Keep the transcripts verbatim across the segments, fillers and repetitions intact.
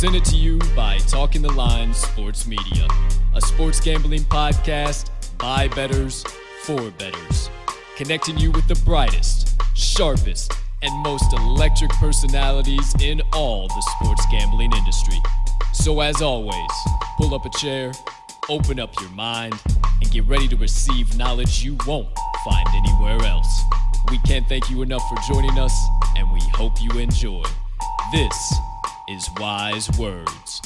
Presented to you by Talkin' the Line Sports Media, a sports gambling podcast by bettors for bettors, connecting you with the brightest, sharpest, and most electric personalities in all the sports gambling industry. So as always, pull up a chair, open up your mind, and get ready to receive knowledge you won't find anywhere else. We can't thank you enough for joining us, and we hope you enjoy. This is Wise Words.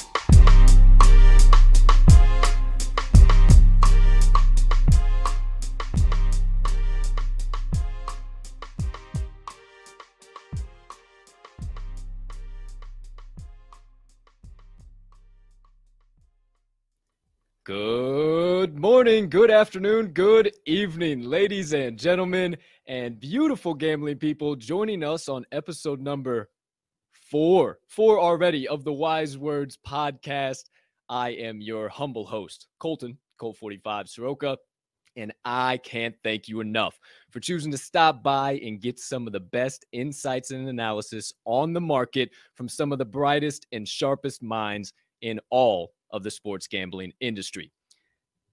Good morning, good afternoon, good evening, ladies and gentlemen, and beautiful gambling people joining us on episode number Four, four already of the Wise Words podcast. I am your humble host, Colton, Colt forty-five Soroka, and I can't thank you enough for choosing to stop by and get some of the best insights and analysis on the market from some of the brightest and sharpest minds in all of the sports gambling industry.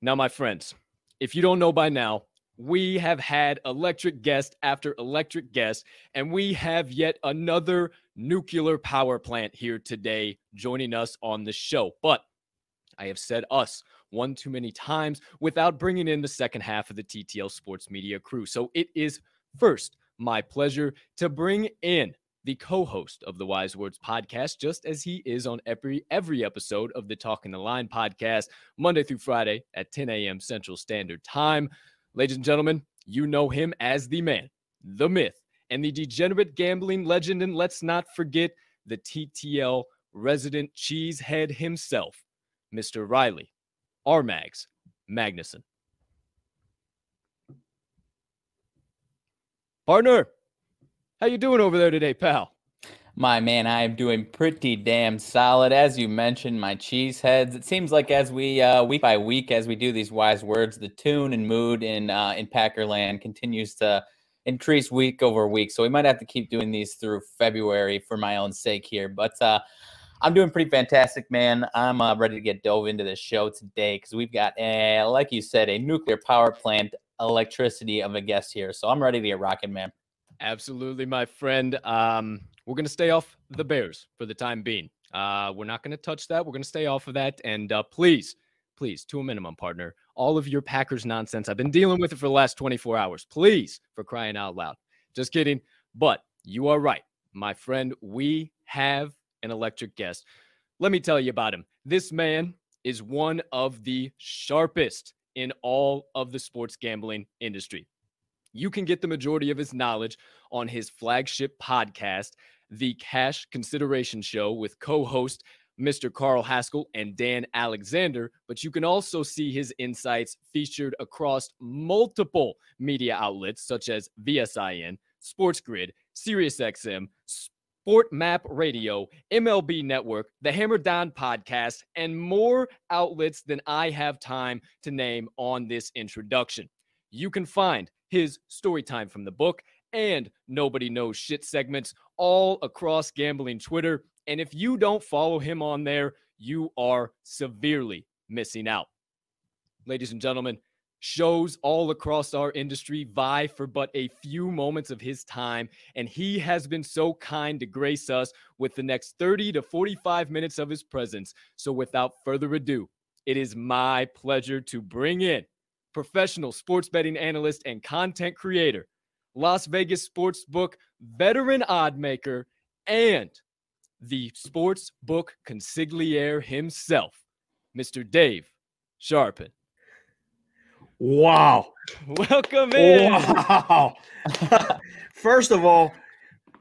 Now, my friends, if you don't know by now, we have had electric guest after electric guest, and we have yet another nuclear power plant here today joining us on the show. But I have said us one too many times without bringing in the second half of the T T L Sports Media crew. So it is first my pleasure to bring in the co-host of the Wise Words podcast, just as he is on every every episode of the Talkin' the Line podcast, Monday through Friday at ten a.m. Central Standard Time. Ladies and gentlemen, you know him as the man, the myth, and the degenerate gambling legend, and let's not forget the T T L resident cheesehead himself, Mister Riley R-Mags Magnuson. Partner, how you doing over there today, pal? My man, I am doing pretty damn solid. As you mentioned, my cheeseheads. It seems like as we uh, week by week, as we do these Wise Words, the tune and mood in uh, in Packerland continues to increase week over week. So we might have to keep doing these through February for my own sake here. But uh, I'm doing pretty fantastic, man. I'm uh, ready to get dove into this show today because we've got, a, like you said, a nuclear power plant electricity of a guest here. So I'm ready to get rocking, man. Absolutely, my friend. Um, we're going to stay off the Bears for the time being. Uh, we're not going to touch that. We're going to stay off of that. And uh, please, please, to a minimum, partner, all of your Packers nonsense. I've been dealing with it for the last twenty-four hours. Please, for crying out loud. Just kidding. But you are right, my friend. We have an electric guest. Let me tell you about him. This man is one of the sharpest in all of the sports gambling industry. You can get the majority of his knowledge on his flagship podcast, The Cash Consideration Show, with co-host Mister Carl Haskell and Dan Alexander, but you can also see his insights featured across multiple media outlets such as V S I N, Sports Grid, SiriusXM, Sport Map Radio, M L B Network, the Hammerdown Podcast, and more outlets than I have time to name on this introduction. You can find his story time from the book and Nobody Knows Shit segments all across gambling Twitter. And if you don't follow him on there, you are severely missing out. Ladies and gentlemen, shows all across our industry vie for but a few moments of his time, and he has been so kind to grace us with the next thirty to forty-five minutes of his presence. So without further ado, it is my pleasure to bring in professional sports betting analyst and content creator, Las Vegas sportsbook veteran odd maker, and the sportsbook consigliere himself, Mister Dave Sharpen. Wow. Welcome in. Wow. First of all,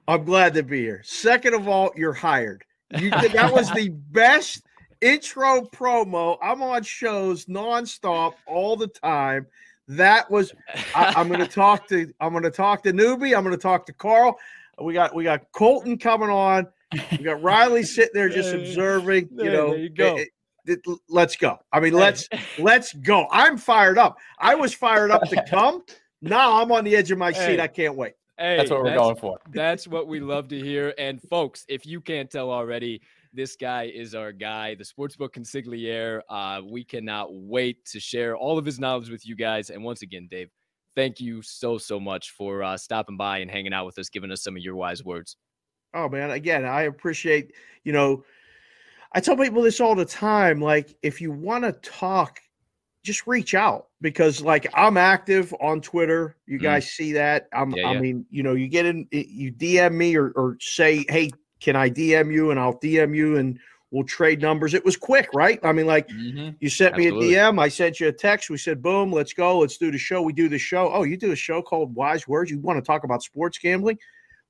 I'm glad to be here. Second of all, you're hired. You, that was the best intro promo. I'm on shows nonstop all the time. That was I, I'm going to talk to I'm going to talk to Newbie. I'm going to talk to Carl. We got we got Colton coming on. We got Riley sitting there just observing, you there, know, there you go. It, it, it, let's go. I mean, let's, let's go. I'm fired up. I was fired up to come. Now I'm on the edge of my seat. Hey, I can't wait. Hey, that's what we're that's, going for. That's what we love to hear. And folks, if you can't tell already, This guy is our guy, the sportsbook consigliere. Uh, we cannot wait to share all of his knowledge with you guys. And once again, Dave, thank you so, so much for uh, stopping by and hanging out with us, giving us some of your wise words. Oh, man. Again, I appreciate, you know, I tell people this all the time. Like, if you want to talk, just reach out, because like I'm active on Twitter. You guys mm. see that. I'm, yeah, yeah. I mean, you know, you get in, you D M me or, or say, hey, can I D M you? And I'll D M you and we'll trade numbers. It was quick, right? I mean, like mm-hmm. you sent Absolutely. me a D M. I sent you a text. We said, boom, let's go. Let's do the show. We do the show. Oh, you do a show called Wise Words. You want to talk about sports gambling?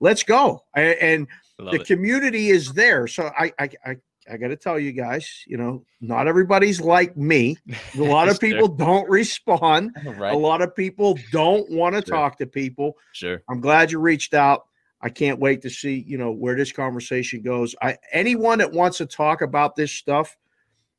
Let's go. And, and the it. community is there. So I, I, I, I got to tell you guys, you know, not everybody's like me. A lot of people sure. don't respond. Right. A lot of people don't want to sure. talk to people. Sure. I'm glad you reached out. I can't wait to see, you know, where this conversation goes. I, anyone that wants to talk about this stuff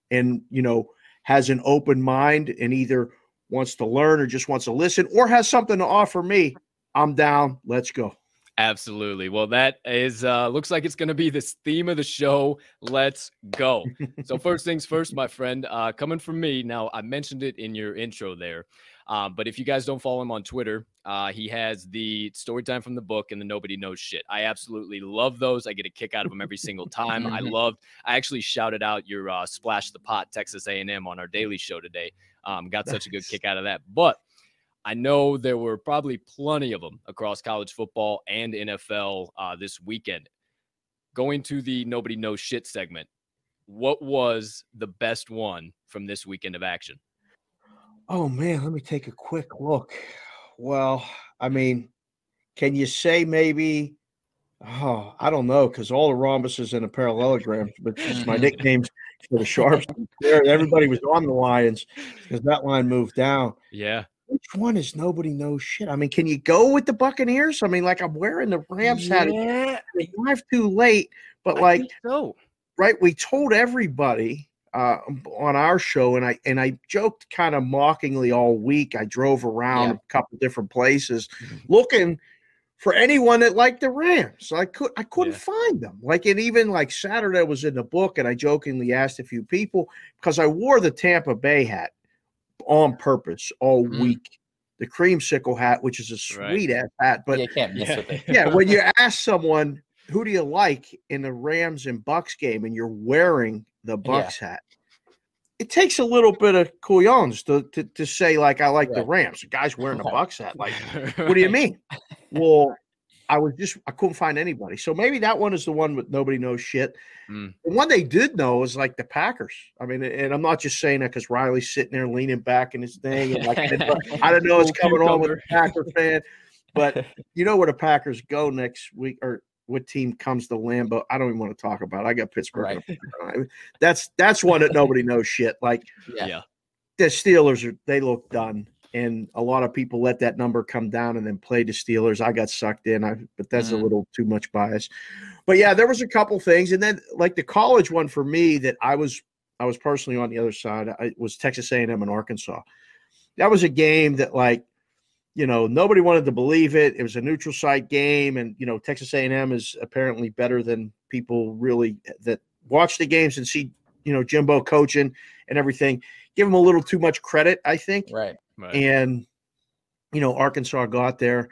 and, you know, has an open mind and either wants to learn or just wants to listen or has something to offer me, I'm down. Let's go. Absolutely. Well, that is, uh, looks like it's going to be this theme of the show. Let's go. So first things first, my friend, uh, coming from me. Now, I mentioned it in your intro there, uh, but if you guys don't follow him on Twitter, uh, he has the story time from the book and the nobody knows shit. I absolutely love those. I get a kick out of them every single time. I loved, I actually shouted out your uh, Splash the Pot, Texas A and M on our daily show today. Um, got such a good kick out of that. But I know there were probably plenty of them across college football and N F L uh, this weekend. Going to the nobody knows shit segment, what was the best one from this weekend of action? Oh, man, let me take a quick look. Well, I mean, can you say maybe, oh, I don't know, because all the rhombuses and the parallelograms, but just my nicknames for the Sharps. Everybody was on the Lions because that line moved down. Yeah. Which one is nobody knows shit? I mean, can you go with the Buccaneers? I mean, like I'm wearing the Rams hat. Yeah. I mean, arrived too late, but I like, so. right? We told everybody uh, on our show, and I and I joked kind of mockingly all week. I drove around yeah. a couple different places mm-hmm. looking for anyone that liked the Rams. So I could I couldn't yeah. find them. Like, and even like Saturday was in the book, and I jokingly asked a few people because I wore the Tampa Bay hat on purpose all mm. week, the creamsicle hat, which is a sweet right. ass hat, but you can't miss yeah, it. yeah, when you ask someone who do you like in the Rams and Bucks game, and you're wearing the Bucks yeah. hat, it takes a little bit of cojones to, to to say like I like right. the Rams. The guy's wearing the Bucks hat. Like, what do you mean? Well, I was just I couldn't find anybody. So maybe that one is the one with nobody knows shit. Mm. The one they did know is like the Packers. I mean, and I'm not just saying that because Riley's sitting there leaning back in his thing. And like, I don't know what's coming on with a Packer fan, but you know where the Packers go next week or what team comes to Lambeau. I don't even want to talk about it. I got Pittsburgh. Right. That's that's one that nobody knows shit. Like yeah. the Steelers are they look done. And a lot of people let that number come down and then play the Steelers. I got sucked in, I, but that's mm-hmm. a little too much bias. But, yeah, there was a couple things. And then, like, the college one for me that I was I was personally on the other side I, was Texas A and M and Arkansas. That was a game that, like, you know, nobody wanted to believe it. It was a neutral site game. And, you know, Texas A and M is apparently better than people really that watch the games and see, you know, Jimbo coaching and everything. Give them a little too much credit, I think. Right. Right. And, you know, Arkansas got there,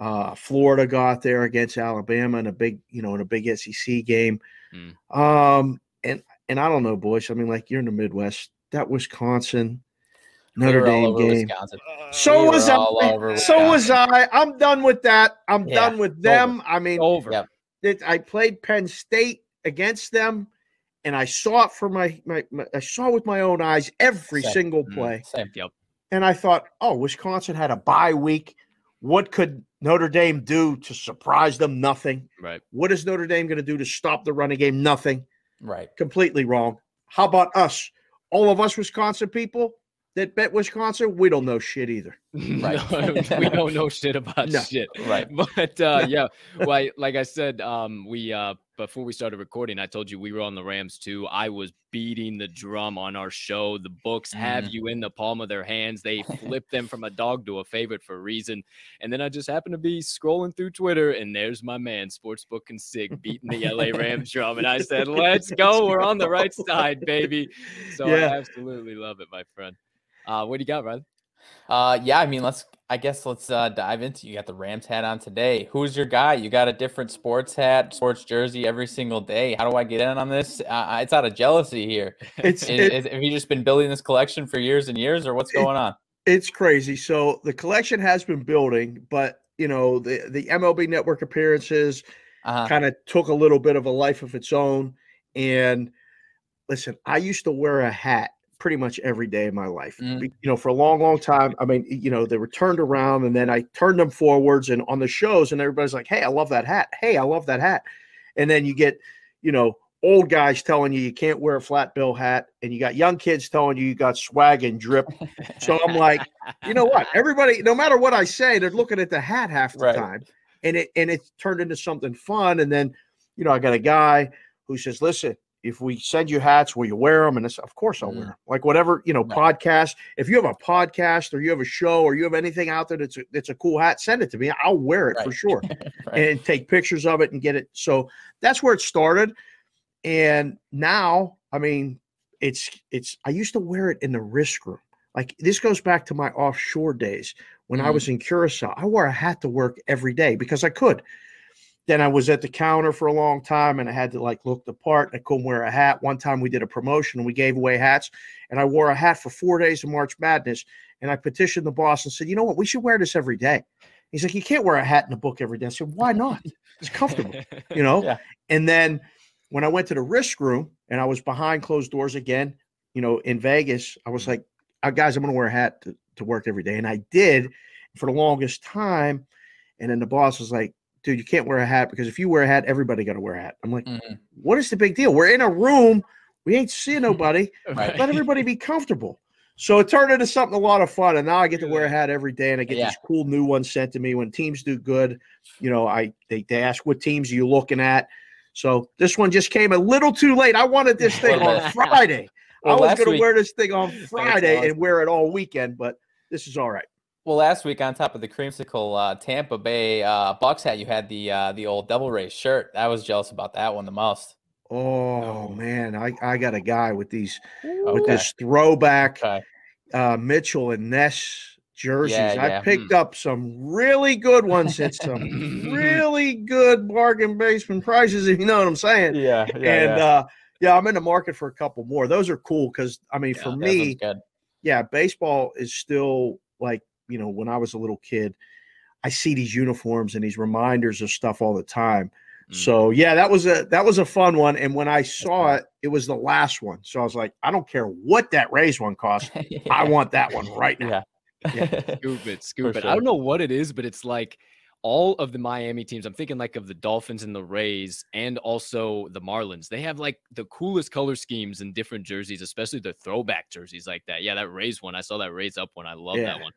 uh, Florida got there against Alabama in a big, you know, in a big S E C game. Mm. Um, and, and I don't know, boys, I mean, like you're in the Midwest, that Wisconsin, Notre Dame game. Uh, so we was, I, so was I, I'm done with that. I'm yeah. done with them. Over. I mean, over. Yep. It, I played Penn State against them. And I saw it for my, my, my I saw with my own eyes, every Same. single play. Same. Yep. And I thought, oh, Wisconsin had a bye week. What could Notre Dame do to surprise them? Nothing. Right. What is Notre Dame going to do to stop the running game? Nothing. Right. Completely wrong. How about us? All of us Wisconsin people that bet Wisconsin, we don't know shit either. Right. No, we don't know shit about no. shit. Right. But uh, yeah, well, like I said, um, we uh, before we started recording, I told you we were on the Rams too. I was beating the drum on our show. The books have mm. you in the palm of their hands. They flip them from a dog to a favorite for a reason. And then I just happened to be scrolling through Twitter, and there's my man, Sportsbook and Sig, beating the L A Rams drum. And I said, let's go. We're on the right side, baby. So yeah. I absolutely love it, my friend. Uh, what do you got, brother? Uh, yeah, I mean, let's, I guess let's uh, dive into, you got the Rams hat on today. Who's your guy? You got a different sports hat, sports jersey every single day. How do I get in on this? Uh, it's out of jealousy here. It's, is, it, is, have you just been building this collection for years and years, or what's going it, on? It's crazy. So the collection has been building, but you know, the, the M L B Network appearances uh-huh. kind of took a little bit of a life of its own. And listen, I used to wear a hat pretty much every day of my life, mm. you know, for a long, long time. I mean, you know, they were turned around and then I turned them forwards and on the shows and everybody's like, hey, I love that hat. Hey, I love that hat. And then you get, you know, old guys telling you you can't wear a flat bill hat, and you got young kids telling you you got swag and drip. So I'm like, you know what, everybody, no matter what I say, they're looking at the hat half the right. time. And it, and it's turned into something fun. And then, you know, I got a guy who says, listen, if we send you hats, will you wear them? And it's, of course I'll mm. wear them. Like whatever, you know, no. podcast. If you have a podcast or you have a show or you have anything out there that's a, that's a cool hat, send it to me. I'll wear it right. for sure right. and take pictures of it and get it. So that's where it started. And now, I mean, it's, it's, I used to wear it in the risk room. Like this goes back to my offshore days when mm. I was in Curaçao. I wore a hat to work every day because I could. Then I was at the counter for a long time and I had to like look the part. I couldn't wear a hat. One time we did a promotion and we gave away hats, and I wore a hat for four days of March Madness. And I petitioned the boss and said, you know what? We should wear this every day. He's like, you can't wear a hat in the book every day. I said, why not? It's comfortable, you know? Yeah. And then when I went to the risk room and I was behind closed doors again, you know, in Vegas, I was like, oh, guys, I'm going to wear a hat to, to work every day. And I did for the longest time. And then the boss was like, dude, you can't wear a hat because if you wear a hat, everybody got to wear a hat. I'm like, mm-hmm. what is the big deal? We're in a room. We ain't seeing nobody. Right. Let everybody be comfortable. So it turned into something a lot of fun. And now I get to wear a hat every day. And I get yeah. these cool new ones sent to me when teams do good. You know, I, they, they ask, what teams are you looking at? So this one just came a little too late. I wanted this thing on Friday. Well, I was going to wear this thing on Friday awesome. and wear it all weekend, but this is all right. Well, last week on top of the creamsicle uh, Tampa Bay uh, Bucks hat, you had the uh, the old Devil Rays shirt. I was jealous about that one the most. Oh, oh. man, I, I got a guy with these okay. with this throwback okay. uh, Mitchell and Ness jerseys. Yeah, I yeah. picked hmm. up some really good ones at some really good bargain basement prices, if you know what I'm saying. Yeah, yeah, and yeah. Uh, yeah, I'm in the market for a couple more. Those are cool because I mean, yeah, for me, yeah, baseball is still like. You know, when I was a little kid, I see these uniforms and these reminders of stuff all the time. Mm. So yeah, that was a, that was a fun one. And when I saw it, it was the last one. So I was like, I don't care what that Rays one costs. yeah. I want that one right now. Yeah. yeah. Scoop it, scoop it. Sure. I don't know what it is, but it's like all of the Miami teams, I'm thinking like of the Dolphins and the Rays and also the Marlins. They have like the coolest color schemes in different jerseys, especially the throwback jerseys like that. Yeah, that Rays one. I saw that Rays up one. I love yeah. that one.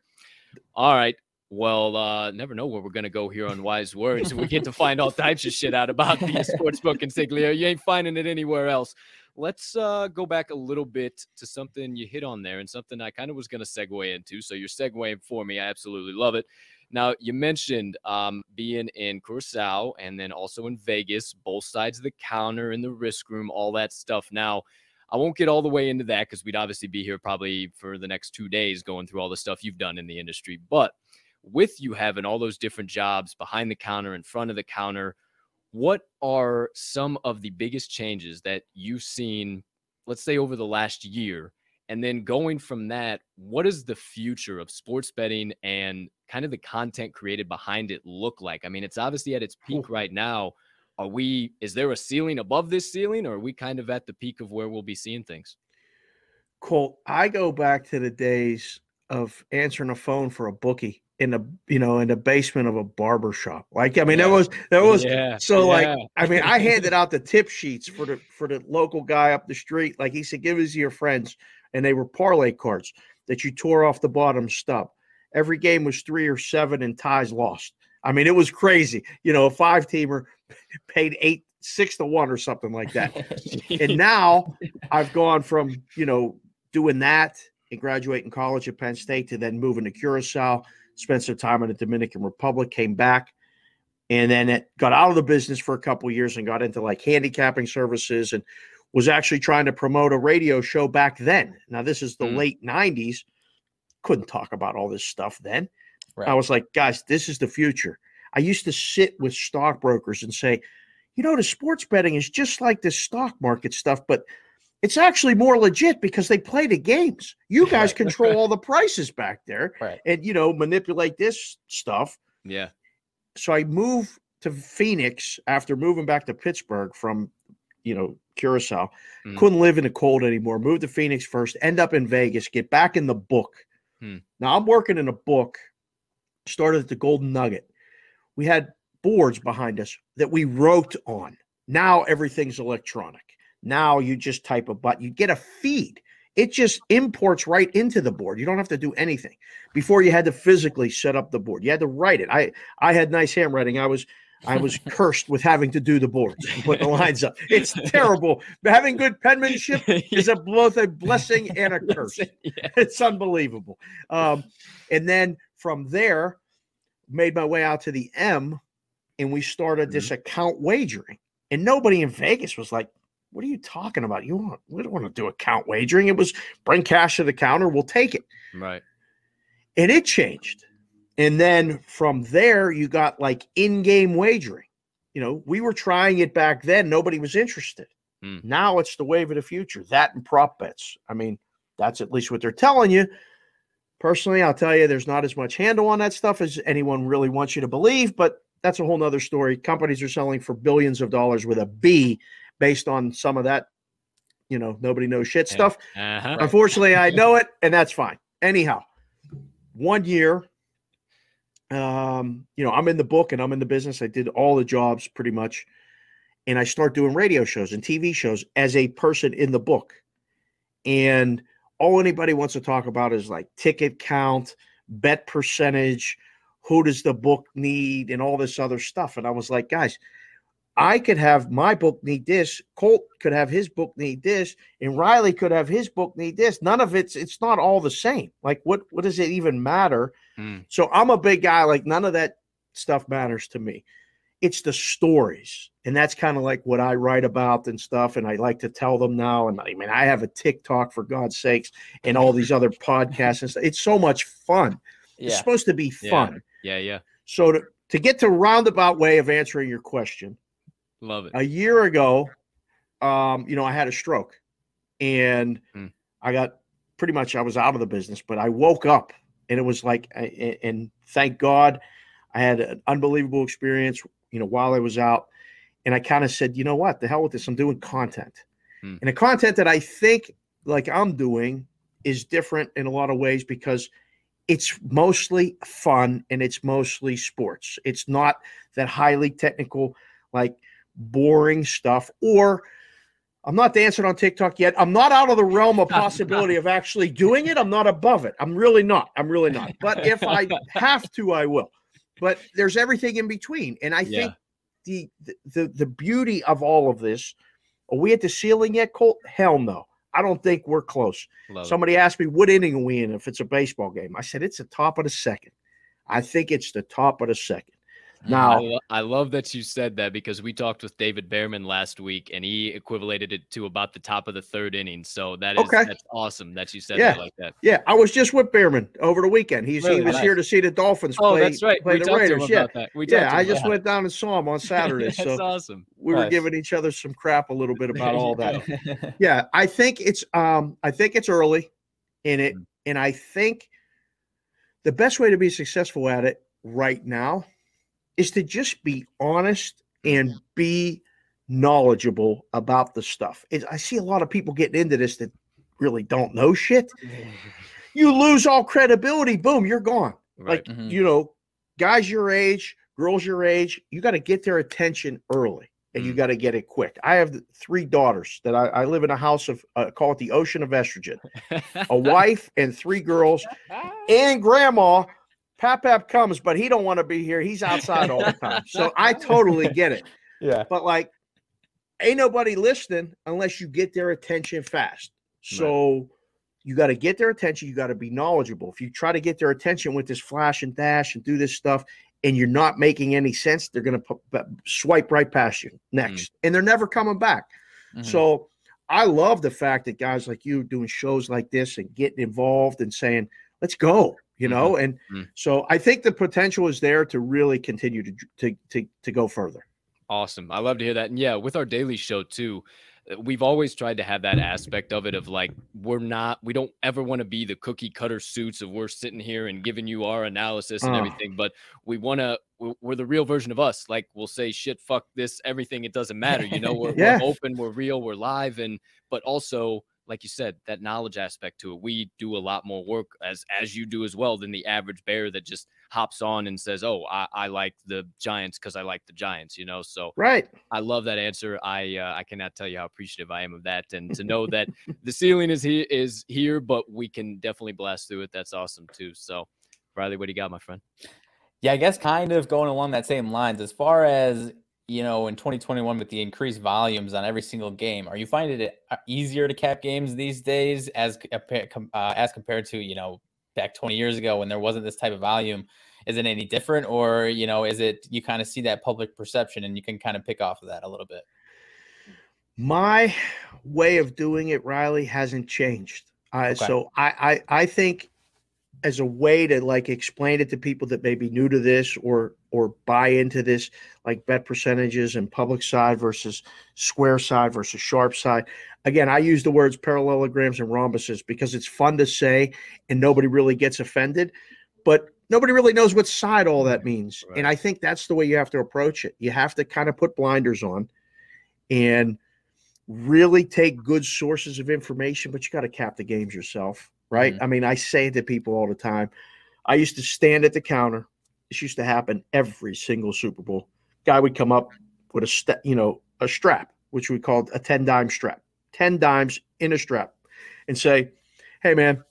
All right. Well, uh, never know where we're going to go here on Wise Words. We get to find all types of shit out about the Sportsbook Insignia. You ain't finding it anywhere else. Let's uh, go back a little bit to something you hit on there and something I kind of was going to segue into. So you're segueing for me. I absolutely love it. Now, you mentioned um, being in Curaçao and then also in Vegas, both sides of the counter, in the risk room, all that stuff. Now, I won't get all the way into that because we'd obviously be here probably for the next two days going through all the stuff you've done in the industry. But with you having all those different jobs behind the counter, in front of the counter, what are some of the biggest changes that you've seen, let's say, over the last year? And then going from that, what is the future of sports betting and kind of the content created behind it look like? I mean, it's obviously at its peak right now. Are we, is there a ceiling above this ceiling, or are we kind of at the peak of where we'll be seeing things? Colt, I go back to the days of answering a phone for a bookie in the, you know, in the basement of a barber shop. Like, I mean, yeah. that was, that was, yeah. so yeah. like, I mean, I handed out the tip sheets for the, for the local guy up the street. Like he said, give us your friends. And they were parlay cards. that you tore off the bottom stub. Every game was three or seven and ties lost. I mean, it was crazy. You know, a five-teamer paid eight, six to one or something like that. And now I've gone from, you know, doing that and graduating college at Penn State to then moving to Curaçao, spent some time in the Dominican Republic, came back, and then it got out of the business for a couple of years and got into like handicapping services and was actually trying to promote a radio show back then. Now, this is the mm. late nineties. Couldn't talk about all this stuff then. Right. I was like, guys, this is the future. I used to sit with stockbrokers and say, you know, the sports betting is just like this stock market stuff, but it's actually more legit because they play the games. You guys right. control all the prices back there right. and, you know, manipulate this stuff. Yeah. So I moved to Phoenix after moving back to Pittsburgh from, you know, Curaçao. Mm. Couldn't live in the cold anymore. Moved to Phoenix first, end up in Vegas, get back in the book. Mm. Now I'm working in a book. Started at the Golden Nugget. We had boards behind us that we wrote on. Now everything's electronic. Now you just type a button. You get a feed. It just imports right into the board. You don't have to do anything. Before you had to physically set up the board. You had to write it. I, I had nice handwriting. I was I was cursed with having to do the boards and put the lines up. It's terrible. Having good penmanship is a, both a blessing and a curse. Yeah. It's unbelievable. Um, and then from there, made my way out to the M, and we started this mm-hmm. account wagering. And nobody in Vegas was like, what are you talking about? You want, we don't want to do account wagering. It was bring cash to the counter. We'll take it. Right. And it changed. And then from there, you got like in-game wagering. You know, we were trying it back then. Nobody was interested. Mm. Now it's the wave of the future. That and prop bets. I mean, that's at least what they're telling you. Personally, I'll tell you, there's not as much handle on that stuff as anyone really wants you to believe, but that's a whole nother story. Companies are selling for billions of dollars with a B based on some of that, you know, nobody knows shit stuff. Uh-huh. Unfortunately, I know it, and that's fine. Anyhow, one year, um, you know, I'm in the book and I'm in the business. I did all the jobs pretty much, and I start doing radio shows and T V shows as a person in the book. And all anybody wants to talk about is like ticket count, bet percentage, who does the book need, and all this other stuff. And I was like, guys, I could have my book need this, Colt could have his book need this, and Riley could have his book need this. None of it's, it's not all the same. Like what, what does it even matter? Mm. So I'm a big guy. Like none of that stuff matters to me. It's the stories. And that's kind of like what I write about and stuff. And I like to tell them now. And I mean, I have a TikTok for God's sakes and all these other podcasts and stuff. It's so much fun. Yeah. It's supposed to be fun. Yeah. Yeah. Yeah. So to, to get to roundabout way of answering your question. Love it. A year ago, um, you know, I had a stroke and mm. I got pretty much, I was out of the business, but I woke up and it was like, and thank God I had an unbelievable experience, you know, while I was out. And I kind of said, you know what, the hell with this, I'm doing content. Mm. And the content that I think like I'm doing is different in a lot of ways because it's mostly fun and it's mostly sports. It's not that highly technical, like boring stuff, or I'm not dancing on TikTok yet. I'm not out of the realm of possibility of actually doing it. I'm not above it. I'm really not. I'm really not. But if I have to, I will. But there's everything in between. And I yeah. think the, the, the beauty of all of this, are we at the ceiling yet, Colt? Hell no. I don't think we're close. Love Somebody it. asked me, what inning are we in if it's a baseball game? I said, it's the top of the second. I think it's the top of the second. Now, I, lo I love that you said that because we talked with David Behrman last week and he equivalated it to about the top of the third inning. So that is okay. That's awesome that you said yeah. that like that. Yeah, I was just with Behrman over the weekend. He's really he was nice. here to see the Dolphins oh, play, that's right. play we the Raiders. Yeah, we yeah I just that. went down and saw him on Saturday. That's so awesome. We nice. were giving each other some crap a little bit about all that. yeah, I think it's um I think it's early in it, mm. and I think the best way to be successful at it right now is to just be honest and be knowledgeable about the stuff. It, I see a lot of people getting into this that really don't know shit. You lose all credibility. Boom, you're gone. Right. Like, mm-hmm. you know, guys your age, girls your age, you got to get their attention early. and mm. you got to get it quick. I have three daughters that I, I live in a house of, uh, call it the ocean of estrogen, a wife and three girls and grandma. Pap-Pap comes, but he don't want to be here. He's outside all the time. So I totally get it. Yeah. But like, ain't nobody listening unless you get their attention fast. So right. you got to get their attention. You got to be knowledgeable. If you try to get their attention with this flash and dash and do this stuff and you're not making any sense, they're going to swipe right past you next. Mm-hmm. And they're never coming back. Mm-hmm. So I love the fact that guys like you doing shows like this and getting involved and saying, let's go. You know, and mm-hmm. so I think the potential is there to really continue to, to to to go further. Awesome. I love to hear that. And yeah, with our daily show too, we've always tried to have that aspect of it of like, we're not, we don't ever want to be the cookie cutter suits of we're sitting here and giving you our analysis and uh. everything, but we want to, we're the real version of us. Like we'll say shit, fuck this, everything. It doesn't matter. You know, we're, yeah. we're open, we're real, we're live. And, but also, like you said, that knowledge aspect to it, we do a lot more work as, as you do as well than the average bear that just hops on and says, oh, I, I like the Giants because I like the Giants, you know? So right. I love that answer. I, uh, I cannot tell you how appreciative I am of that. And to know that the ceiling is here is here, but we can definitely blast through it. That's awesome too. So Riley, what do you got, my friend? Yeah, I guess kind of going along that same lines, as far as, you know, in twenty twenty-one with the increased volumes on every single game, are you finding it easier to cap games these days as uh, as compared to, you know, back twenty years ago when there wasn't this type of volume? Is it any different, or, you know, is it, you kind of see that public perception and you can kind of pick off of that a little bit? My way of doing it, Riley, hasn't changed. Uh, okay. So I, I I think as a way to like explain it to people that may be new to this or or buy into this, like bet percentages and public side versus square side versus sharp side. Again, I use the words parallelograms and rhombuses because it's fun to say and nobody really gets offended, but nobody really knows what side all that means. Right. And I think that's the way you have to approach it. You have to kind of put blinders on and really take good sources of information, but you got to cap the games yourself, right? Mm-hmm. I mean, I say it to people all the time. I used to stand at the counter. This used to happen every single Super Bowl. Guy would come up with a st- you know, a strap, which we called a ten dime strap, ten dimes in a strap, and say, hey man,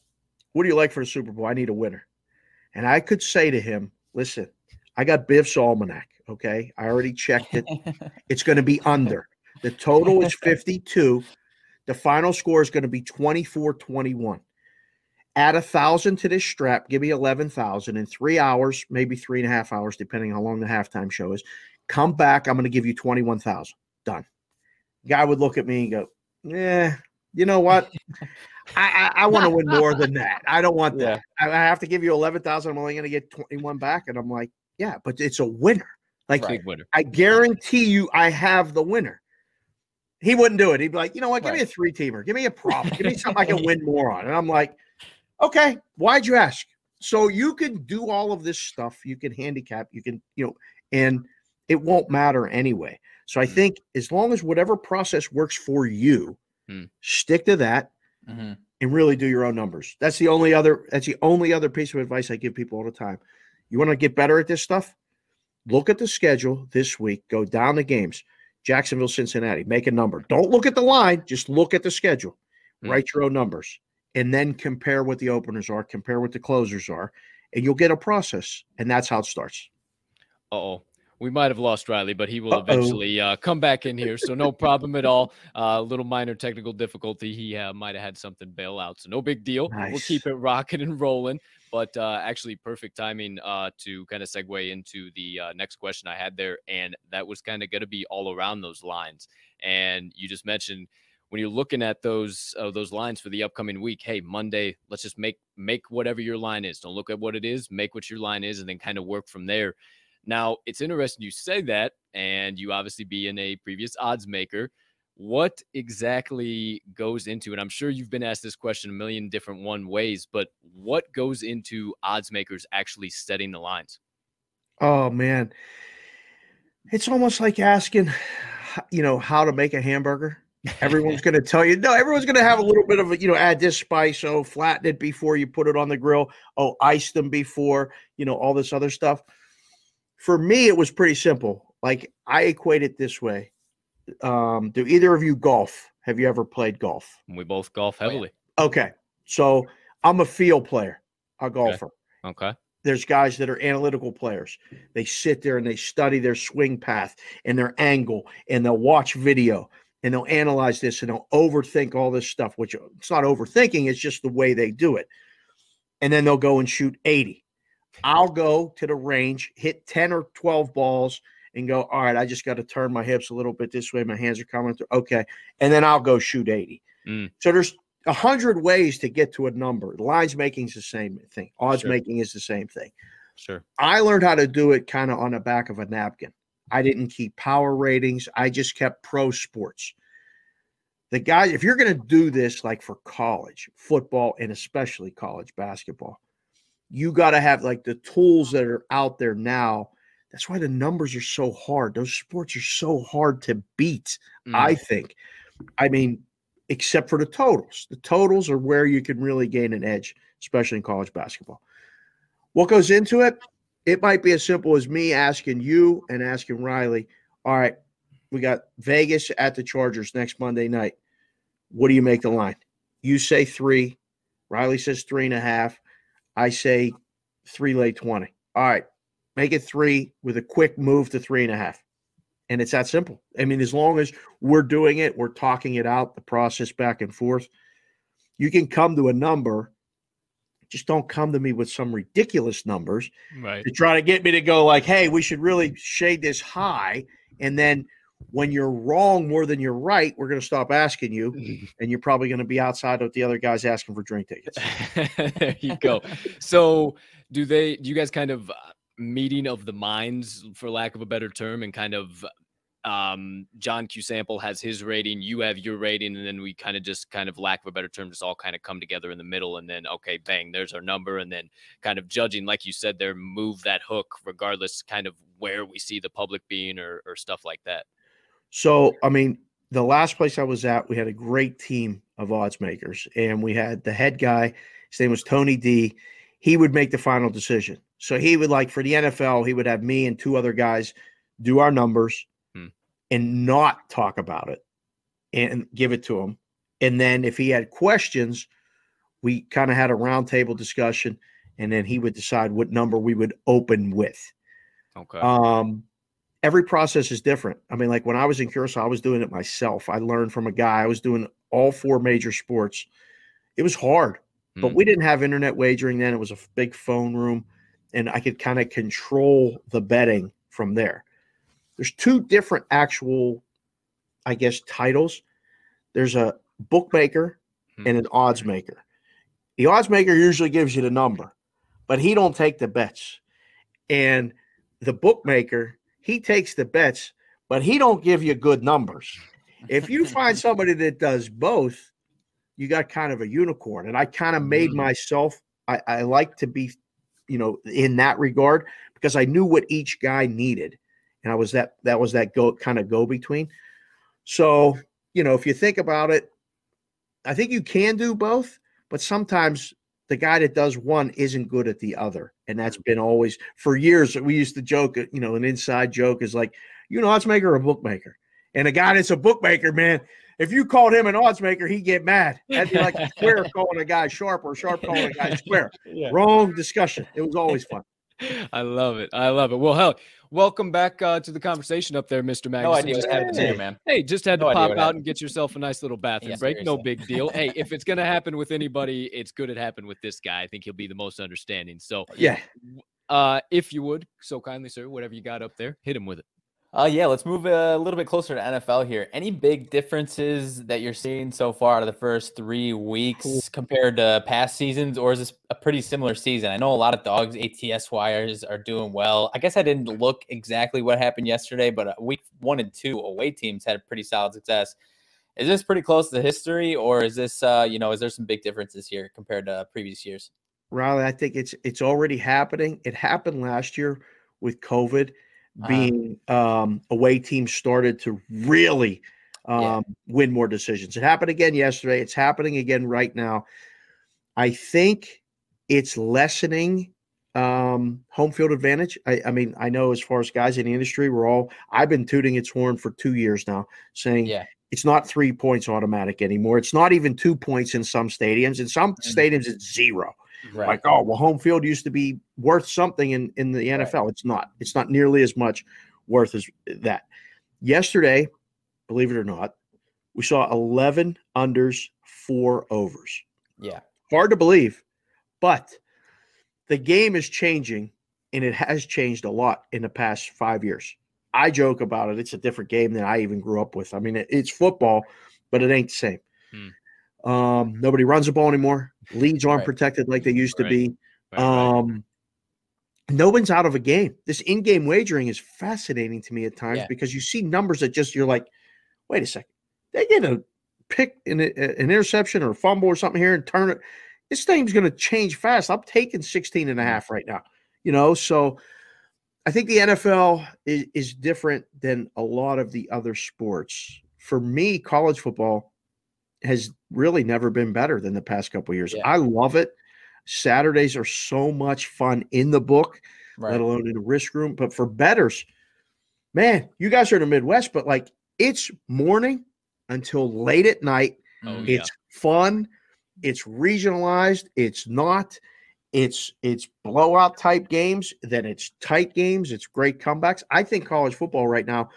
what do you like for the Super Bowl? I need a winner. And I could say to him, listen, I got Biff's Almanac. Okay. I already checked it. It's going to be under. The total is fifty-two. The final score is going to be twenty-four twenty-one. Add a thousand to this strap, give me eleven thousand in three hours, maybe three and a half hours, depending on how long the halftime show is. Come back, I'm going to give you twenty-one thousand. Done. Guy would look at me and go, yeah, you know what? I, I, I want to win more than that. I don't want that. Yeah. I, I have to give you eleven thousand. I'm only going to get twenty-one back. And I'm like, yeah, but it's a winner. Like, right. I guarantee you, I have the winner. He wouldn't do it. He'd be like, you know what? Give right. me a three teamer. Give me a prop. Give me something I can win more on. And I'm like, okay, why'd you ask? So you can do all of this stuff. You can handicap, you can, you know, and it won't matter anyway. So I mm-hmm. think as long as whatever process works for you, mm-hmm. stick to that mm-hmm. and really do your own numbers. That's the only other, that's the only other piece of advice I give people all the time. You want to get better at this stuff? Look at the schedule this week, go down the games, Jacksonville, Cincinnati, make a number. Don't look at the line, just look at the schedule, mm-hmm. write your own numbers. And then compare what the openers are, compare what the closers are, and you'll get a process. And that's how it starts. Uh-oh. We might have lost Riley, but he will Uh-oh. eventually uh, come back in here. So no problem at all. A uh, little minor technical difficulty. He uh, might have had something bail out. So no big deal. Nice. We'll keep it rocking and rolling. But uh, actually perfect timing uh, to kind of segue into the uh, next question I had there. And that was kind of going to be all around those lines. And you just mentioned – when you're looking at those uh, those lines for the upcoming week, hey, Monday, let's just make make whatever your line is. Don't look at what it is, make what your line is, and then kind of work from there. Now, it's interesting you say that, and you obviously being a previous odds maker. What exactly goes into, and I'm sure you've been asked this question a million different one ways, but what goes into odds makers actually setting the lines? Oh, man. It's almost like asking, you know, how to make a hamburger. Everyone's going to tell you, no, everyone's going to have a little bit of a, you know, add this spice. Oh, flatten it before you put it on the grill. Oh, ice them before, you know, all this other stuff. For me, it was pretty simple. Like I equate it this way. um, do either of you golf? Have you ever played golf? We both golf heavily. Okay. So I'm a field player, a golfer. Okay. Okay. There's guys that are analytical players. They sit there and they study their swing path and their angle, and they'll watch video and they'll analyze this and they'll overthink all this stuff, which it's not overthinking. It's just the way they do it. And then they'll go and shoot eighty. I'll go to the range, hit ten or twelve balls and go, all right, I just got to turn my hips a little bit this way. My hands are coming through. Okay. And then I'll go shoot eighty. Mm. So there's a hundred ways to get to a number. Lines making is the same thing. Odds sure. making is the same thing. Sure. I learned how to do it kind of on the back of a napkin. I didn't keep power ratings. I just kept pro sports. The guys, if you're going to do this, like for college football and especially college basketball, you got to have like the tools that are out there now. That's why the numbers are so hard. Those sports are so hard to beat, mm. I think. I mean, except for the totals. The totals are where you can really gain an edge, especially in college basketball. What goes into it? It might be as simple as me asking you and asking Riley, all right, we got Vegas at the Chargers next Monday night. What do you make the line? You say three. Riley says three and a half. I say three late twenty. All right. Make it three with a quick move to three and a half. And it's that simple. I mean, as long as we're doing it, we're talking it out, the process back and forth, you can come to a number. Just don't come to me with some ridiculous numbers right. to try to get me to go like, hey, we should really shade this high. And then when you're wrong more than you're right, we're going to stop asking you, and you're probably going to be outside of the other guys asking for drink tickets. There you go. So do they, do you guys kind of, meeting of the minds, for lack of a better term, and kind of um John Q Sample has his rating, you have your rating, and then we kind of just kind of lack of a better term just all kind of come together in the middle, and then okay, bang, there's our number, and then kind of judging, like you said there, move that hook regardless kind of where we see the public being or, or stuff like that. So I mean, the last place I was at, we had a great team of odds makers, and we had the head guy, his name was Tony D. He would make the final decision. So he would, like for the N F L, he would have me and two other guys do our numbers hmm. and not talk about it and give it to him. And then if he had questions, we kind of had a roundtable discussion, and then he would decide what number we would open with. Okay. Um, every process is different. I mean, like when I was in Curaçao, I was doing it myself. I learned from a guy. I was doing all four major sports. It was hard, hmm. but we didn't have internet wagering then. It was a big phone room. And I could kind of control the betting from there. There's two different actual, I guess, titles. There's a bookmaker hmm. and an odds maker. The odds maker usually gives you the number, but he don't take the bets. And the bookmaker, he takes the bets, but he don't give you good numbers. If you find somebody that does both, you got kind of a unicorn. And I kind of made hmm. myself, I, I like to be, you know, in that regard, because I knew what each guy needed. And I was that, that was that go kind of go between. So, you know, if you think about it, I think you can do both, but sometimes the guy that does one isn't good at the other. And that's been always for years. We used to joke, you know, an inside joke is like, you know, odds maker or bookmaker. And a guy that's a bookmaker, man, if you called him an odds maker, he'd get mad. That'd be like a square calling a guy sharp or sharp calling a guy square. Yeah. Wrong discussion. It was always fun. I love it. I love it. Well, hell, welcome back uh, to the conversation up there, Mister Magnuson. No idea what happened to you, man. Hey, just had no to pop out and get yourself a nice little bathroom yeah, break. Seriously. No big deal. Hey, if it's going to happen with anybody, it's good it happened with this guy. I think he'll be the most understanding. So, yeah, uh, if you would, so kindly, sir, whatever you got up there, hit him with it. Uh, yeah, let's move a little bit closer to N F L here. Any big differences that you're seeing so far out of the first three weeks compared to past seasons, or is this a pretty similar season? I know a lot of dogs, A T S wires are doing well. I guess I didn't look exactly what happened yesterday, but week one and two away teams had a pretty solid success. Is this pretty close to history, or is this, uh, you know, is there some big differences here compared to previous years? Riley, I think it's it's already happening. It happened last year with COVID. Being um, away teams started to really um, yeah. win more decisions. It happened again yesterday. It's happening again right now. I think it's lessening um, home field advantage. I, I mean, I know as far as guys in the industry, we're all, I've been tooting its horn for two years now, saying yeah. it's not three points automatic anymore. It's not even two points in some stadiums. In some mm-hmm. stadiums, it's zero. Right. Like, oh, well, home field used to be worth something in, in the N F L. Right. It's not. It's not nearly as much worth as that. Yesterday, believe it or not, we saw eleven unders, four overs. Yeah. Hard to believe, but the game is changing, and it has changed a lot in the past five years. I joke about it. It's a different game than I even grew up with. I mean, it's football, but it ain't the same. Hmm. Um, nobody runs the ball anymore. Leads aren't right. protected like they used right. to be. Right. Um, no one's out of a game. This in-game wagering is fascinating to me at times yeah. because you see numbers that just you're like, wait a second. They get a pick, in an interception or a fumble or something here and turn it. This thing's going to change fast. I'm taking sixteen and a half right now, you know? So I think the N F L is, is different than a lot of the other sports. For me, college football has really never been better than the past couple of years. Yeah. I love it. Saturdays are so much fun in the book, right. let alone in the risk room. But for bettors, man, you guys are in the Midwest, but like it's morning until late at night. Oh, yeah. It's fun. It's regionalized. It's not. It's it's blowout type games. Then it's tight games. It's great comebacks. I think college football right now,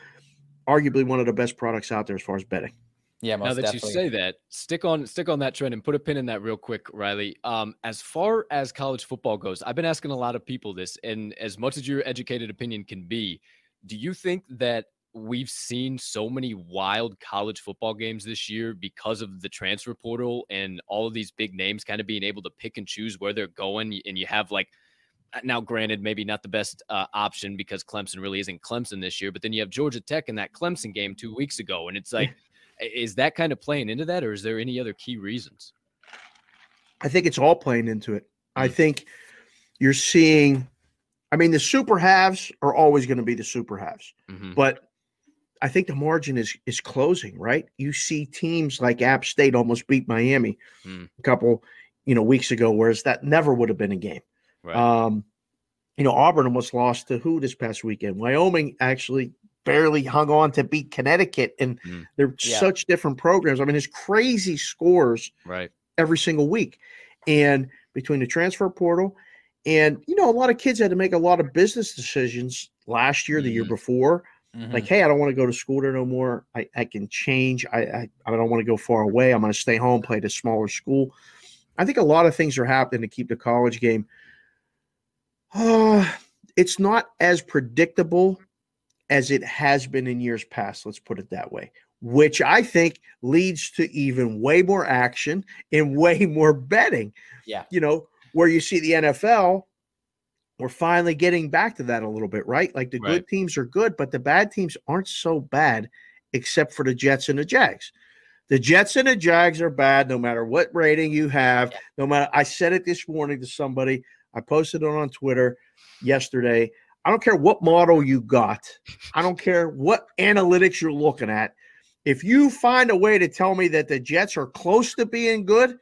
arguably one of the best products out there as far as betting. Yeah, most now that definitely. You say that, stick on stick on that trend and put a pin in that real quick, Riley. Um, as far as college football goes, I've been asking a lot of people this, and as much as your educated opinion can be, do you think that we've seen so many wild college football games this year because of the transfer portal and all of these big names kind of being able to pick and choose where they're going? And you have like, now granted, maybe not the best uh, option because Clemson really isn't Clemson this year, but then you have Georgia Tech in that Clemson game two weeks ago. And it's like, is that kind of playing into that, or is there any other key reasons? I think it's all playing into it. I think you're seeing, I mean, the super halves are always going to be the super halves, mm-hmm. but I think the margin is is closing, right? You see teams like App State almost beat Miami mm. a couple, you know, weeks ago, whereas that never would have been a game. Right. Um, you know, Auburn almost lost to who this past weekend? Wyoming actually barely hung on to beat Connecticut, and mm. they're yeah. such different programs. I mean, it's crazy scores right. every single week. And between the transfer portal and, you know, a lot of kids had to make a lot of business decisions last year, mm-hmm. the year before. Mm-hmm. Like, hey, I don't want to go to school there no more. I, I can change. I, I I don't want to go far away. I'm going to stay home, play at a smaller school. I think a lot of things are happening to keep the college game. Uh, it's not as predictable as it has been in years past. Let's put it that way, which I think leads to even way more action and way more betting. Yeah. You know, where you see the N F L – we're finally getting back to that a little bit, right? Like the right. good teams are good, but the bad teams aren't so bad except for the Jets and the Jags. The Jets and the Jags are bad no matter what rating you have. Yeah. No matter, I said it this morning to somebody. I posted it on Twitter yesterday. I don't care what model you got. I don't care what analytics you're looking at. If you find a way to tell me that the Jets are close to being good,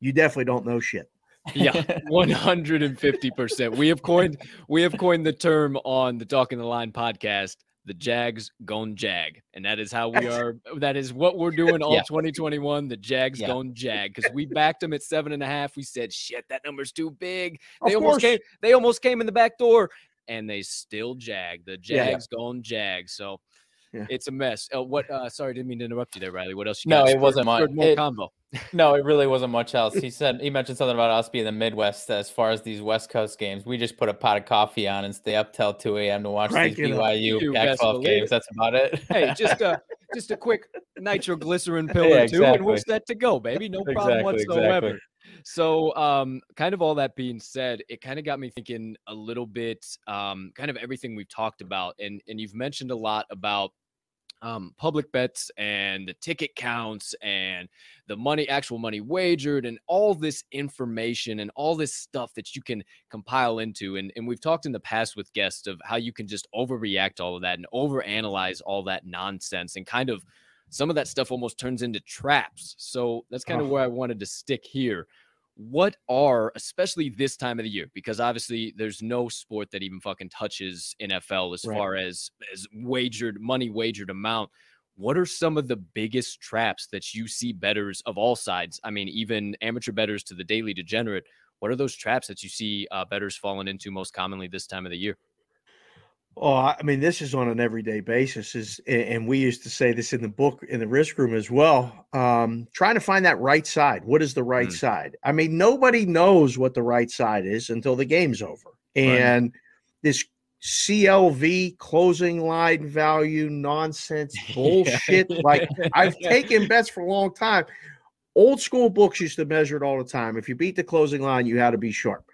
you definitely don't know shit. Yeah, one hundred fifty percent. We have coined we have coined the term on the Talkin' the Line podcast, the Jags gone jag. And that is how we are. That is what we're doing all yeah. twenty twenty-one, the Jags yeah. gone jag. Because we backed them at seven and a half. We said, shit, that number's too big. They of almost course. came, they almost came in the back door, and they still jag. The Jags yeah. gone jag. So yeah. it's a mess. Oh, what uh sorry, didn't mean to interrupt you there, Riley. What else you got? No, it wasn't much. More combo. No, it really wasn't much else. He said he mentioned something about us being the Midwest as far as these West Coast games. We just put a pot of coffee on and stay up till two a m to watch Frank these B Y U Pac twelve games. It. That's about it. Hey, just a just a quick nitroglycerin pill yeah, or two, exactly. and we're set to go, baby. No problem exactly, whatsoever. Exactly. So, um, kind of all that being said, it kind of got me thinking a little bit, um, kind of everything we've talked about, and and you've mentioned a lot about. Um, public bets and the ticket counts and the money, actual money wagered, and all this information and all this stuff that you can compile into. And, and we've talked in the past with guests of how you can just overreact to all of that and overanalyze all that nonsense, and kind of some of that stuff almost turns into traps. So that's kind of where I wanted to stick here. what are, especially this time of the year, because obviously there's no sport that even fucking touches N F L as right. far as, as wagered money, wagered amount. What are some of the biggest traps that you see bettors of all sides? I mean, even amateur bettors to the daily degenerate. What are those traps that you see uh, bettors falling into most commonly this time of the year? Oh, I mean, this is on an everyday basis, is, and we used to say this in the book, in the risk room as well, um, trying to find that right side. What is the right mm-hmm. side? I mean, nobody knows what the right side is until the game's over. And right. this C L V, closing line value, nonsense, bullshit. yeah. Like, I've taken bets for a long time. Old school books used to measure it all the time. If you beat the closing line, you had to be sharp.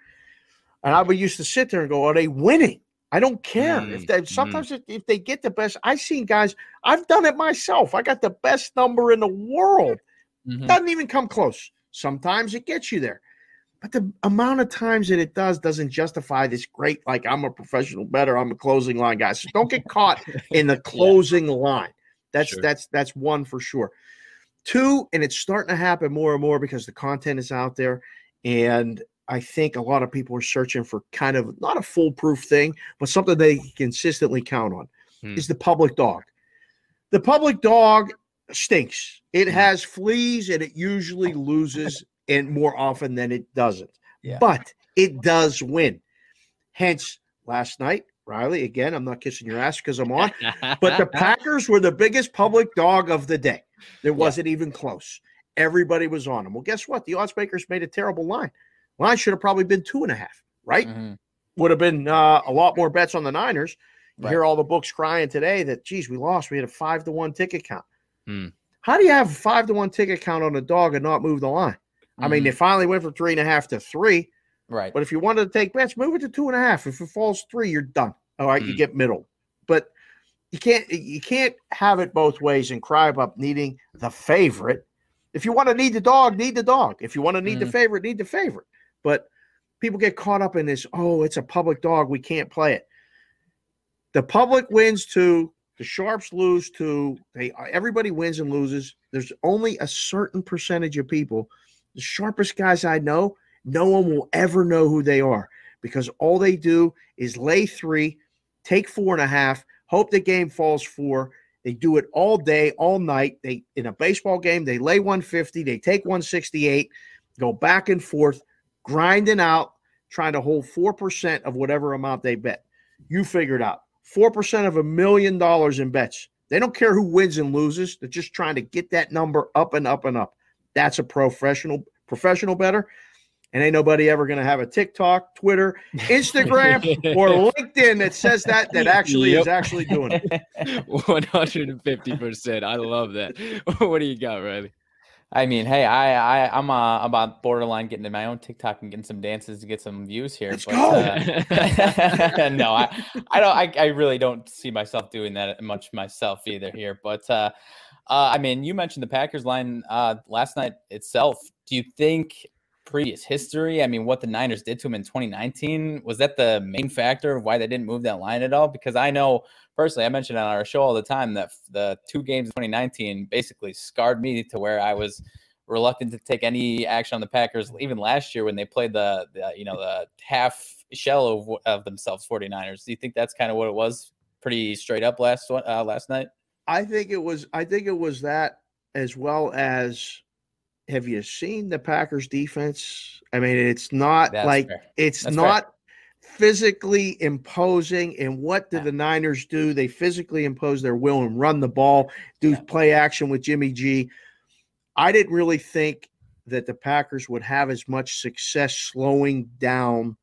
And I would used to sit there and go, are they winning? I don't care mm, if they sometimes mm. if they get the best. I've seen guys, I've done it myself. I got the best number in the world. Mm-hmm. Doesn't even come close. Sometimes it gets you there. But the amount of times that it does doesn't justify this great, like, I'm a professional bettor, I'm a closing line guy. So don't get caught in the closing yeah. line. That's sure. that's that's one for sure. Two, and it's starting to happen more and more because the content is out there, and I think a lot of people are searching for kind of not a foolproof thing, but something they consistently count on hmm. is the public dog. The public dog stinks. It hmm. has fleas, and it usually loses, and more often than it doesn't. Yeah. But it does win. Hence, last night, Riley, again, I'm not kissing your ass because I'm on, but the Packers were the biggest public dog of the day. There wasn't yeah. even close. Everybody was on them. Well, guess what? The odds makers made a terrible line. Line should have probably been two and a half, right? Mm-hmm. Would have been uh, a lot more bets on the Niners. You right. hear all the books crying today that, geez, we lost. We had a five to one ticket count. Mm. How do you have a five to one ticket count on a dog and not move the line? Mm. I mean, they finally went from three and a half to three. Right. But if you wanted to take bets, move it to two and a half. If it falls three, you're done. All right, mm. you get middle. But you can't you can't have it both ways and cry about needing the favorite. If you want to need the dog, need the dog. If you want to need mm. the favorite, need the favorite. But people get caught up in this, oh, it's a public dog, we can't play it. The public wins two, the sharps lose two, they, everybody wins and loses. There's only a certain percentage of people. The sharpest guys I know, no one will ever know who they are because all they do is lay three, take four and a half, hope the game falls four. They do it all day, all night. They in a baseball game, they lay one fifty, they take one sixty-eight, go back and forth, grinding out, trying to hold four percent of whatever amount they bet. You figure it out. four percent of a million dollars in bets. They don't care who wins and loses. They're just trying to get that number up and up and up. That's a professional professional bettor. And ain't nobody ever going to have a TikTok, Twitter, Instagram, or LinkedIn that says that that actually yep. is actually doing it. one hundred fifty percent. I love that. What do you got, Riley? I mean, hey, I, I, I'm uh, about borderline getting to my own TikTok and getting some dances to get some views here. Let's but, go. Uh, no, I, I don't. I, I really don't see myself doing that much myself either here. But uh, uh, I mean, you mentioned the Packers line uh, last night itself. Do you think previous history? I mean, what the Niners did to him in twenty nineteen, was that the main factor of why they didn't move that line at all? Because I know personally, I mentioned on our show all the time that the two games in twenty nineteen basically scarred me to where I was reluctant to take any action on the Packers, even last year when they played the, the you know, the half shell of, of themselves, forty-niners. Do you think that's kind of what it was, pretty straight up last uh, last night? I think it was. I think it was that, as well as, have you seen the Packers defense? I mean, it's not That's like fair. it's That's not fair. physically imposing. And what do yeah. the Niners do? They physically impose their will and run the ball, do yeah. play action with Jimmy G. I didn't really think that the Packers would have as much success slowing down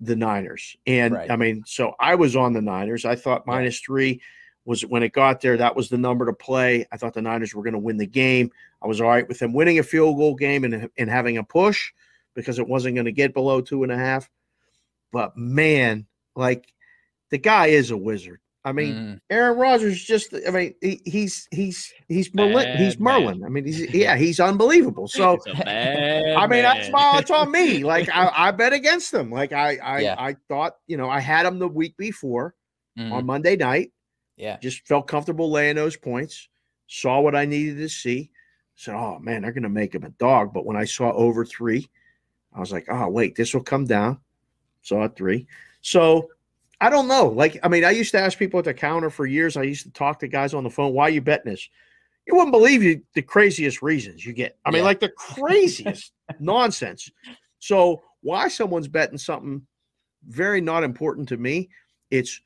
the Niners. And right. I mean, so I was on the Niners. I thought minus three was when it got there, that was the number to play. I thought the Niners were going to win the game. I was all right with them winning a field goal game and, and having a push because it wasn't going to get below two and a half. But, man, like, the guy is a wizard. I mean, mm. Aaron Rodgers just – I mean, he, he's he's he's Merlin. He's Merlin. I mean, he's, yeah, he's unbelievable. So, I mean, that's why it's on me. Like, I, I bet against them. Like, I, I, yeah. I thought – you know, I had him the week before mm. on Monday night. Yeah, just felt comfortable laying those points, saw what I needed to see. Said, oh, man, they're going to make him a dog. But when I saw over three, I was like, oh, wait, this will come down. So at three. So I don't know. Like, I mean, I used to ask people at the counter for years. I used to talk to guys on the phone. Why are you betting this? You wouldn't believe you, the craziest reasons you get. I mean, yeah. like the craziest nonsense. So why someone's betting something very not important to me, it's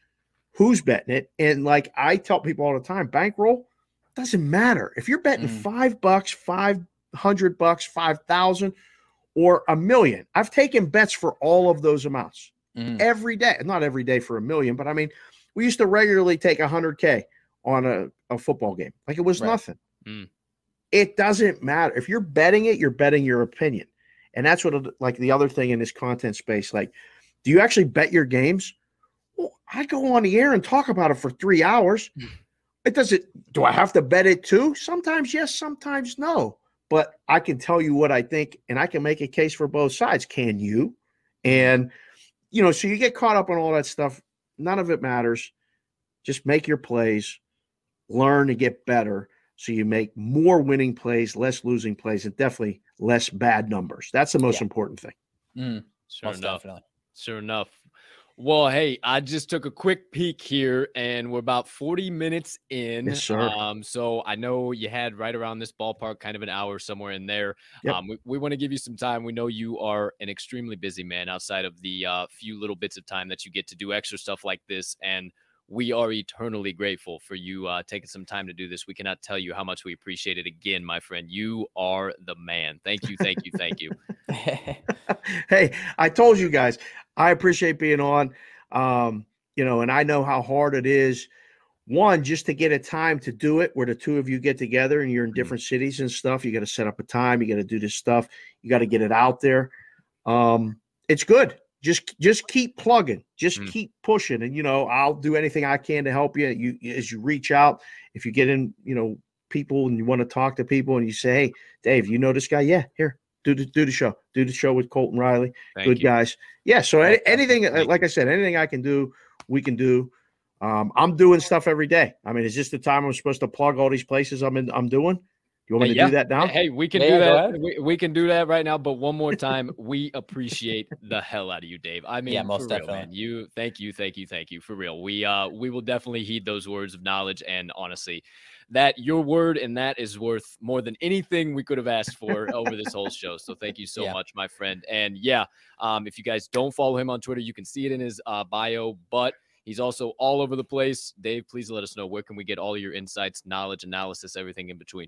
who's betting it. And like I tell people all the time, bankroll doesn't matter. If you're betting mm. five bucks, five hundred bucks, five thousand, or a million, I've taken bets for all of those amounts mm. every day. Not every day for a million, but I mean, we used to regularly take a hundred K on a, a football game. Like it was right. nothing. Mm. It doesn't matter. If you're betting it, you're betting your opinion. And that's what, like the other thing in this content space, like, do you actually bet your games? Well, I go on the air and talk about it for three hours. Mm. It doesn't, do I have to bet it too? Sometimes yes, sometimes no. But I can tell you what I think, and I can make a case for both sides. Can you? And, you know, so you get caught up on all that stuff. None of it matters. Just make your plays, learn to get better so you make more winning plays, less losing plays, and definitely less bad numbers. That's the most yeah. important thing. Mm, sure enough. Definitely. Sure enough. Well, hey, I just took a quick peek here, and we're about forty minutes in. Yes, sir. Um, so I know you had right around this ballpark, kind of an hour somewhere in there. Yep. Um, we, we want to give you some time. We know you are an extremely busy man outside of the uh, few little bits of time that you get to do extra stuff like this. And we are eternally grateful for you uh, taking some time to do this. We cannot tell you how much we appreciate it. Again, my friend, you are the man. Thank you, thank you, thank you. Hey, I told you guys, I appreciate being on, um, you know, and I know how hard it is. One, just to get a time to do it where the two of you get together and you're in different cities and stuff. You got to set up a time. You got to do this stuff. You got to get it out there. Um, it's good. Just, just keep plugging, just mm. keep pushing. And, you know, I'll do anything I can to help you. You, as you reach out, if you get in, you know, people and you want to talk to people and you say, hey, Dave, you know, this guy, yeah, here, do the, do the show, do the show with Colton Riley. Thank Good you. Guys. Yeah. So Thank anything, you. Like I said, anything I can do, we can do. Um, I'm doing stuff every day. I mean, is this the time I'm supposed to plug all these places I'm in, I'm doing? You want me to yeah. do that now? Hey, we can yeah, do that. We, we can do that right now. But one more time, we appreciate the hell out of you, Dave. I mean, yeah, most for real, man. You, thank you, thank you, thank you for real. We, uh, we will definitely heed those words of knowledge, and honestly, that your word and that is worth more than anything we could have asked for over this whole show. So thank you so yeah. much, my friend. And yeah, um, if you guys don't follow him on Twitter, you can see it in his uh, bio, but he's also all over the place. Dave, please let us know, where can we get all your insights, knowledge, analysis, everything in between?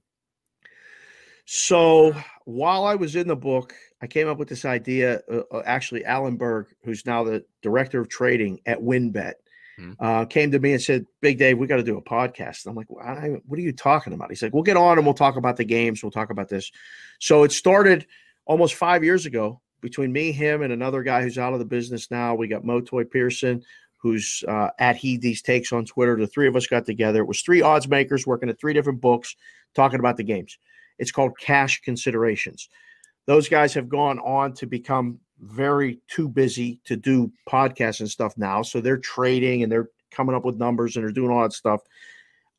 So while I was in the book, I came up with this idea. Uh, actually, Allen Berg, who's now the director of trading at WinBet, mm-hmm. uh, came to me and said, Big Dave, we got to do a podcast. And I'm like, well, I, what are you talking about? He's like, we'll get on and we'll talk about the games. We'll talk about this. So it started almost five years ago between me, him, and another guy who's out of the business now. We got Motoy Pearson, who's uh, at he these takes on Twitter. The three of us got together. It was three odds makers working at three different books talking about the games. It's called Cash Considerations. Those guys have gone on to become very too busy to do podcasts and stuff now. So they're trading and they're coming up with numbers and they're doing all that stuff.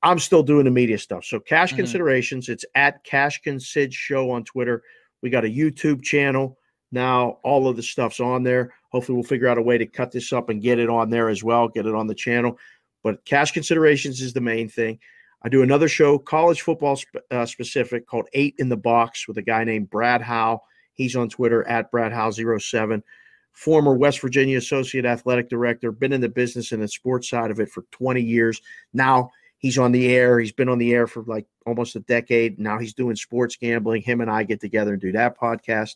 I'm still doing the media stuff. So Cash mm-hmm. Considerations, it's at Cash Consid Show on Twitter. We got a YouTube channel now. All of the stuff's on there. Hopefully we'll figure out a way to cut this up and get it on there as well, get it on the channel. But Cash Considerations is the main thing. I do another show, college football sp- uh, specific, called Eight in the Box with a guy named Brad Howe. He's on Twitter at Brad Howe zero seven, former West Virginia associate athletic director, been in the business and the sports side of it for twenty years. Now he's on the air. He's been on the air for like almost a decade. Now he's doing sports gambling. Him and I get together and do that podcast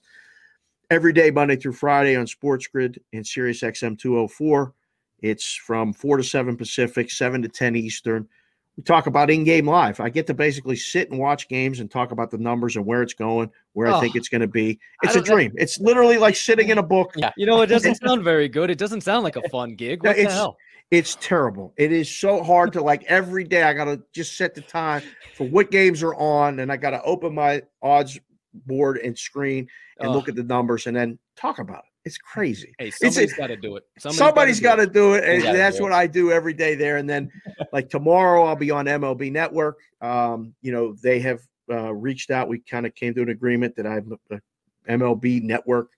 every day, Monday through Friday on Sports Grid and SiriusXM two oh four. It's from four to seven Pacific, seven to ten Eastern. We talk about in-game live. I get to basically sit and watch games and talk about the numbers and where it's going, where oh, I think it's going to be. It's a dream. That, it's literally like sitting in a book. Yeah. You know, it doesn't sound very good. It doesn't sound like a fun gig. What it's, the hell? It's terrible. It is so hard to, like, every day I got to just set the time for what games are on, and I got to open my odds board and screen and oh. look at the numbers and then talk about it. It's crazy. Hey, somebody's got to do it. Somebody's, somebody's got to do it. And that's what I do every day there. And then like tomorrow I'll be on M L B Network. Um, you know, they have uh, reached out. We kind of came to an agreement that I'm an M L B Network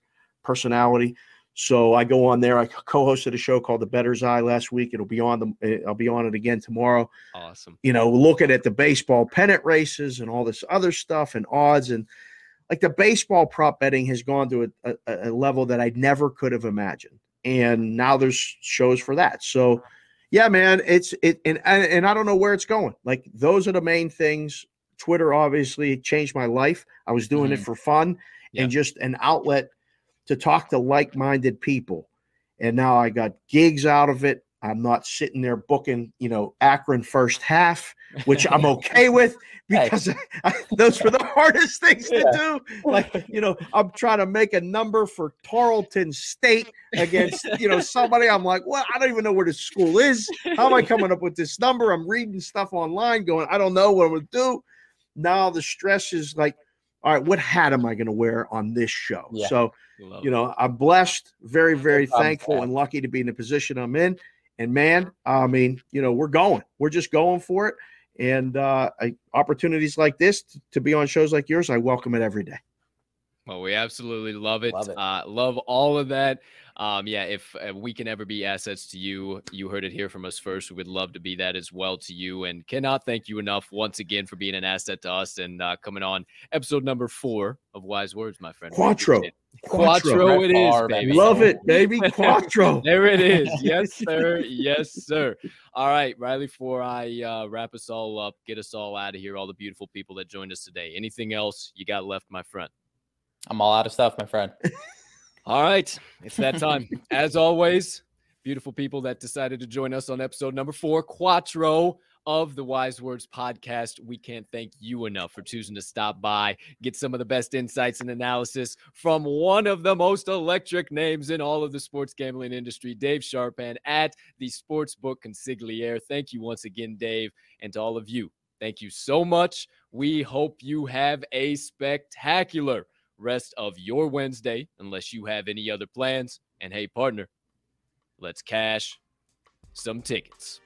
personality. So I go on there. I co-hosted a show called The Better's Eye last week. It'll be on the. I'll be on it again tomorrow. Awesome. You know, looking at the baseball pennant races and all this other stuff and odds, and like the baseball prop betting has gone to a, a, a level that I never could have imagined. And now there's shows for that. So, yeah, man, it's it and and I don't know where it's going. Like those are the main things. Twitter obviously changed my life. I was doing mm. it for fun yeah. and just an outlet to talk to like-minded people. And now I got gigs out of it. I'm not sitting there booking, you know, Akron first half, which I'm okay with because hey. I, those were the hardest things yeah. to do. Like, you know, I'm trying to make a number for Tarleton State against, you know, somebody. I'm like, well, I don't even know where this school is. How am I coming up with this number? I'm reading stuff online going, I don't know what I'm going to do. Now the stress is like, all right, what hat am I going to wear on this show? Yeah, so, you know, I'm blessed, very, very I'm thankful glad. and lucky to be in the position I'm in. And, man, I mean, you know, we're going. We're just going for it. And uh, I, opportunities like this t- to be on shows like yours, I welcome it every day. Well, we absolutely love it. Love, it. Uh, love all of that. Um, yeah, if, if we can ever be assets to you, you heard it here from us first. We would love to be that as well to you, and cannot thank you enough once again for being an asset to us and uh, coming on episode number four of Wise Words, my friend. Quattro. Quattro it is, baby. Love it, baby. Quattro. There it is. Yes, sir. Yes, sir. All right, Riley, before I uh, wrap us all up, get us all out of here, all the beautiful people that joined us today. Anything else you got left, my friend? I'm all out of stuff, my friend. All right. It's that time. As always, beautiful people that decided to join us on episode number four, Quattro of the Wise Words podcast. We can't thank you enough for choosing to stop by, get some of the best insights and analysis from one of the most electric names in all of the sports gambling industry, Dave Sharpen at the Sportsbook Consigliere. Thank you once again, Dave, and to all of you. Thank you so much. We hope you have a spectacular rest of your Wednesday, unless you have any other plans. And hey, partner, let's cash some tickets.